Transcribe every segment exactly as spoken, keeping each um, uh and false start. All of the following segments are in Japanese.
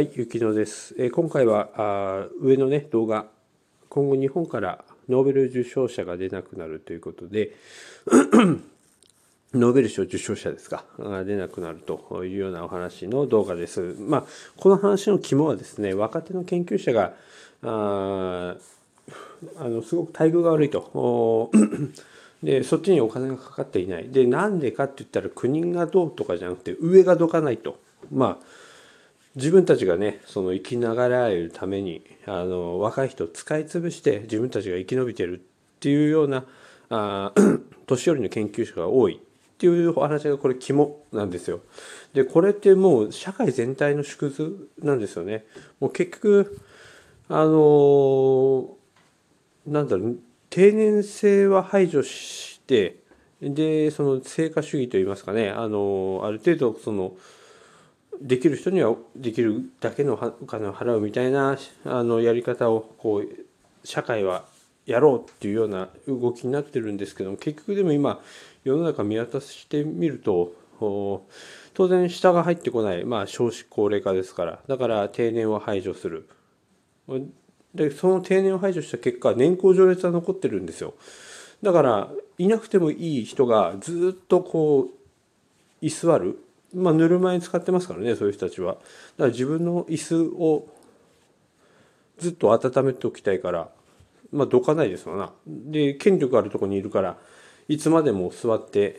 はい、ゆきのです。えー、今回はあ上の、ね、動画、今後日本からノーベル受賞者が出なくなるということで、ノーベル賞受賞者ですか、が出なくなるというようなお話の動画です。まあ、この話の肝はですね、若手の研究者が、ああのすごく待遇が悪いと。でそっちにお金がかかっていない。でなんでかって言ったら国がどうとかじゃなくて上がどかないと。まあ自分たちがねその生きながらえるためにあの若い人を使い潰して自分たちが生き延びてるっていうようなあ年寄りの研究者が多いっていうお話がこれ肝なんですよ。でこれってもう社会全体の縮図なんですよね。もう結局あのなんだろう定年制は排除してでその成果主義といいますかねあのある程度そのできる人にはできるだけのお金を払うみたいなあのやり方をこう社会はやろうっていうような動きになってるんですけども結局でも今世の中見渡してみると当然下が入ってこない、まあ、少子高齢化ですからだから定年を排除する。でその定年を排除した結果年功序列は残ってるんですよ。だからいなくてもいい人がずっとこう居座る、まあ、ぬるま湯に使ってますからねそういう人たちは。だから自分の椅子をずっと温めておきたいから、まあ、どかないですわな。で権力あるとこにいるからいつまでも座って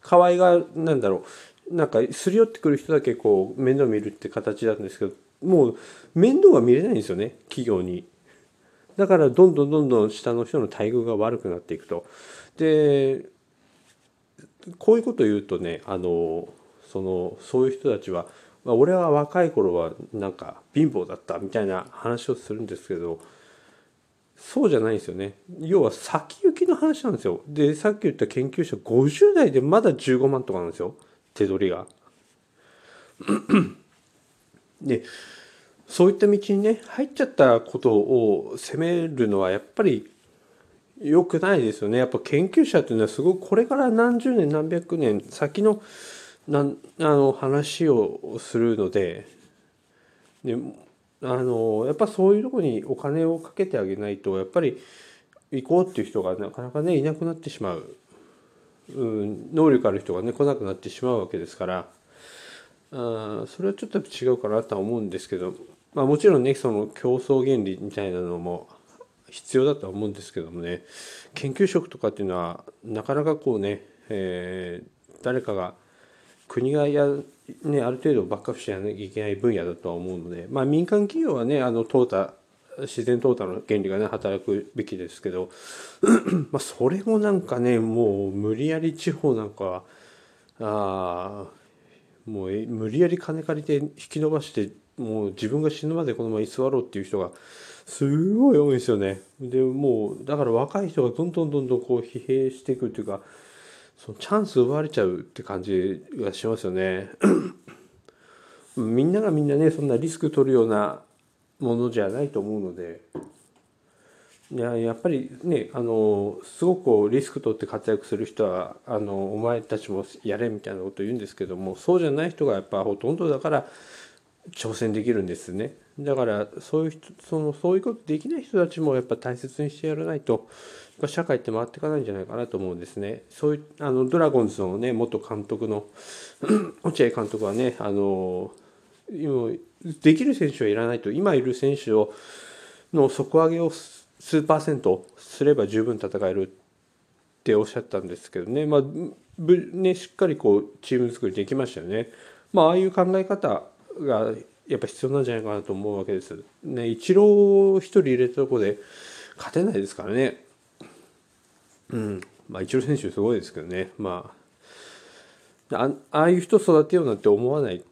可愛がなんだろうなんかすり寄ってくる人だけこう面倒見るって形なんですけど。もう面倒が見れないんですよね企業に。だからどんどんどんどん下の人の待遇が悪くなっていくと。でこういうことを言うとねあのそのそういう人たちは、まあ、俺は若い頃はなんか貧乏だったみたいな話をするんですけどそうじゃないんですよね。要は先行きの話なんですよ。でさっき言った研究者ごじゅう代でまだじゅうごまんとかなんですよ手取りが。でそういった道にね入っちゃったことを責めるのはやっぱり良くないですよね。やっぱ研究者というのはすごくこれから何十年何百年先の、なん、あの話をするので、であのやっぱそういうところにお金をかけてあげないとやっぱり行こうっていう人がなかなかねいなくなってしまう、うん、能力ある人がね来なくなってしまうわけですから。あそれはちょっと違うかなとは思うんですけど、まあ、もちろんねその競争原理みたいなのも必要だとは思うんですけどもね研究職とかっていうのはなかなかこうね、えー、誰かが国がや、ね、ある程度バックアップしなきゃいけない分野だとは思うので、まあ、民間企業はねあの淘汰自然淘汰の原理がね働くべきですけどまあそれもなんかねもう無理やり地方なんかはああもう無理やり金借りて引き延ばしてもう自分が死ぬまでこのまま居座ろうっていう人がすごい多いんですよね。でもうだから若い人がどんどんどんどんこう疲弊していくというかそのチャンス奪われちゃうって感じがしますよね。みんながみんなねそんなリスク取るようなものじゃないと思うのでいや、やっぱりねあのすごくこうリスク取って活躍する人はあのお前たちもやれみたいなこと言うんですけどもそうじゃない人がやっぱほとんどだから挑戦できるんですね。だからそういう人そのそういうことできない人たちもやっぱ大切にしてやらないとやっぱ社会って回っていかないんじゃないかなと思うんですね。そういうあのドラゴンズの、ね、元監督の落合監督はねあの今できる選手はいらないと今いる選手をの底上げを数パーセントすれば十分戦えるっておっしゃったんですけどね、まあ、ぶねしっかりこうチーム作りできましたよね。まあ、ああいう考え方がやっぱ必要なんじゃないかなと思うわけです。ね、イチローを一人入れたところで勝てないですからね。うん、まあイチロー選手すごいですけどね。まあ、あ、ああいう人育てようなんて思わない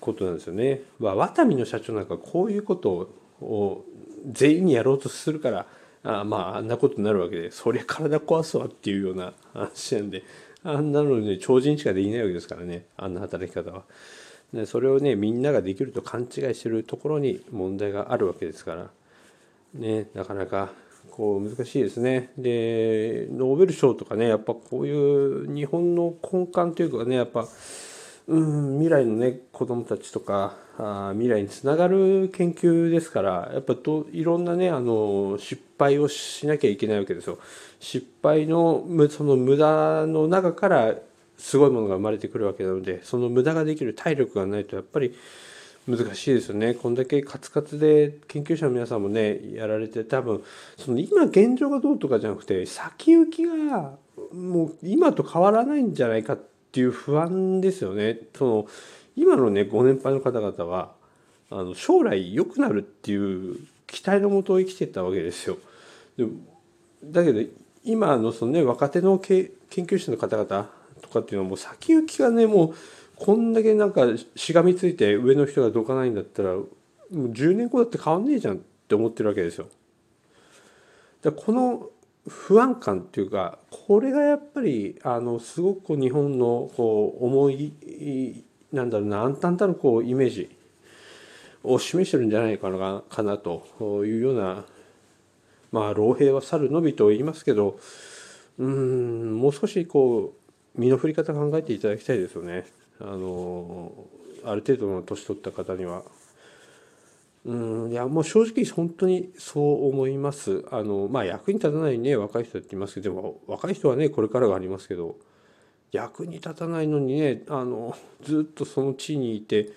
ことなんですよね。まあ、ワタミの社長なんかこういうことを全員にやろうとするからあまああんなことになるわけでそりゃ体壊すわっていうような話なんであんなのね超人しかできないわけですからねあんな働き方は。でそれをねみんなができると勘違いしてるところに問題があるわけですからねなかなかこう難しいですね。でノーベル賞とかねやっぱこういう日本の根幹というかねやっぱうん、未来のね子どもたちとかあ未来につながる研究ですから、やっぱどいろんなねあの失敗をしなきゃいけないわけですよ。失敗のその無駄の中からすごいものが生まれてくるわけなので、その無駄ができる体力がないとやっぱり難しいですよね。こんだけカツカツで研究者の皆さんもねやられて、多分その今現状がどうとかじゃなくて、先行きがもう今と変わらないんじゃないかっていう不安ですよね。その今のねご年配の方々はあの将来良くなるっていう期待のもと生きてたわけですよ。でだけど今のそのね若手の研究者の方々とかっていうのはもう先行きがねもうこんだけなんかしがみついて上の人がどかないんだったらもうじゅうねんごだって変わんねえじゃんって思ってるわけですよ。だからこの不安感っていうか、これがやっぱりあのすごくこう日本のこう重いなんだろうな暗淡たるこうイメージを示してるんじゃないかなかなというような、まあ老兵は去るのびと言いますけど、うーんもう少しこう身の振り方考えていただきたいですよね。あのある程度の年取った方には。うんいやもう正直本当にそう思います。あの、まあ、役に立たないね若い人っていますけど、でも若い人はねこれからがありますけど、役に立たないのにねあのずっとその地にいて、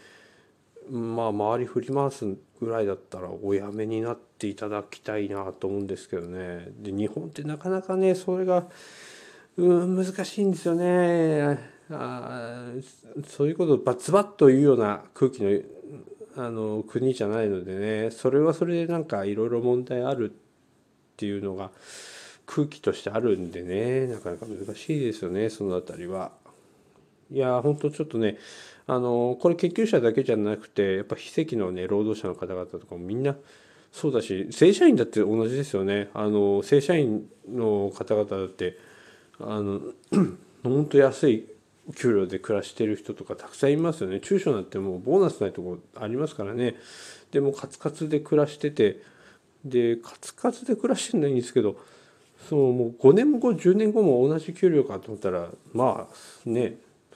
まあ、周り振り回すぐらいだったらおやめになっていただきたいなと思うんですけどね。で日本ってなかなかねそれがうん難しいんですよね。あそういうことをバツバッというような空気のあの国じゃないのでね、それはそれでなんかいろいろ問題あるっていうのが空気としてあるんでね、なかなか難しいですよねそのあたりは。いや本当ちょっとねあのこれ研究者だけじゃなくてやっぱ非正規のね労働者の方々とかもみんなそうだし、正社員だって同じですよね。あの正社員の方々だってあの本当安い給料で暮らしてる人とかたくさんいますよね。中小なんてもうボーナスないとこありますからね。でもカツカツで暮らしてて、でカツカツで暮らしてないんですけど、そのもうごねんごじゅうねんごも同じ給料かと思ったらまあね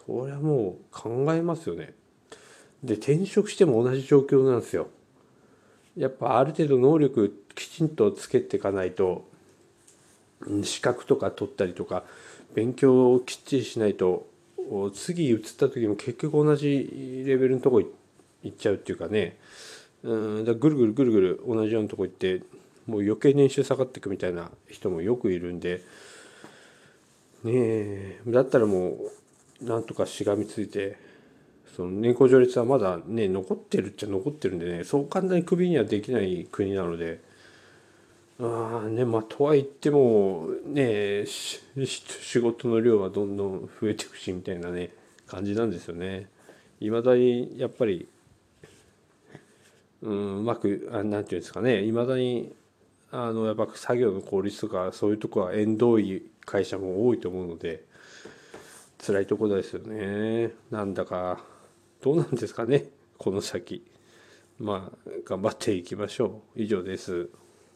それはもう考えますよね。で転職しても同じ状況なんですよ。やっぱある程度能力きちんとつけていかないと、資格とか取ったりとか勉強をきっちりしないと次移った時も結局同じレベルのとこ行っちゃうっていうかね、うんだからぐるぐるぐるぐる同じようなとこ行ってもう余計年収下がっていくみたいな人もよくいるんでねえ、だったらもうなんとかしがみついて、その年功序列はまだね残ってるっちゃ残ってるんでね、そう簡単にクビにはできない国なので。あねまあ、とはいってもね仕事の量はどんどん増えていくしみたいなね感じなんですよね。いまだにやっぱり、うん、うまくあなんていうんですかね、いまだにあのやっぱ作業の効率とかそういうとこは縁遠い会社も多いと思うので辛いところですよね。なんだかどうなんですかねこの先、まあ頑張っていきましょう。以上です。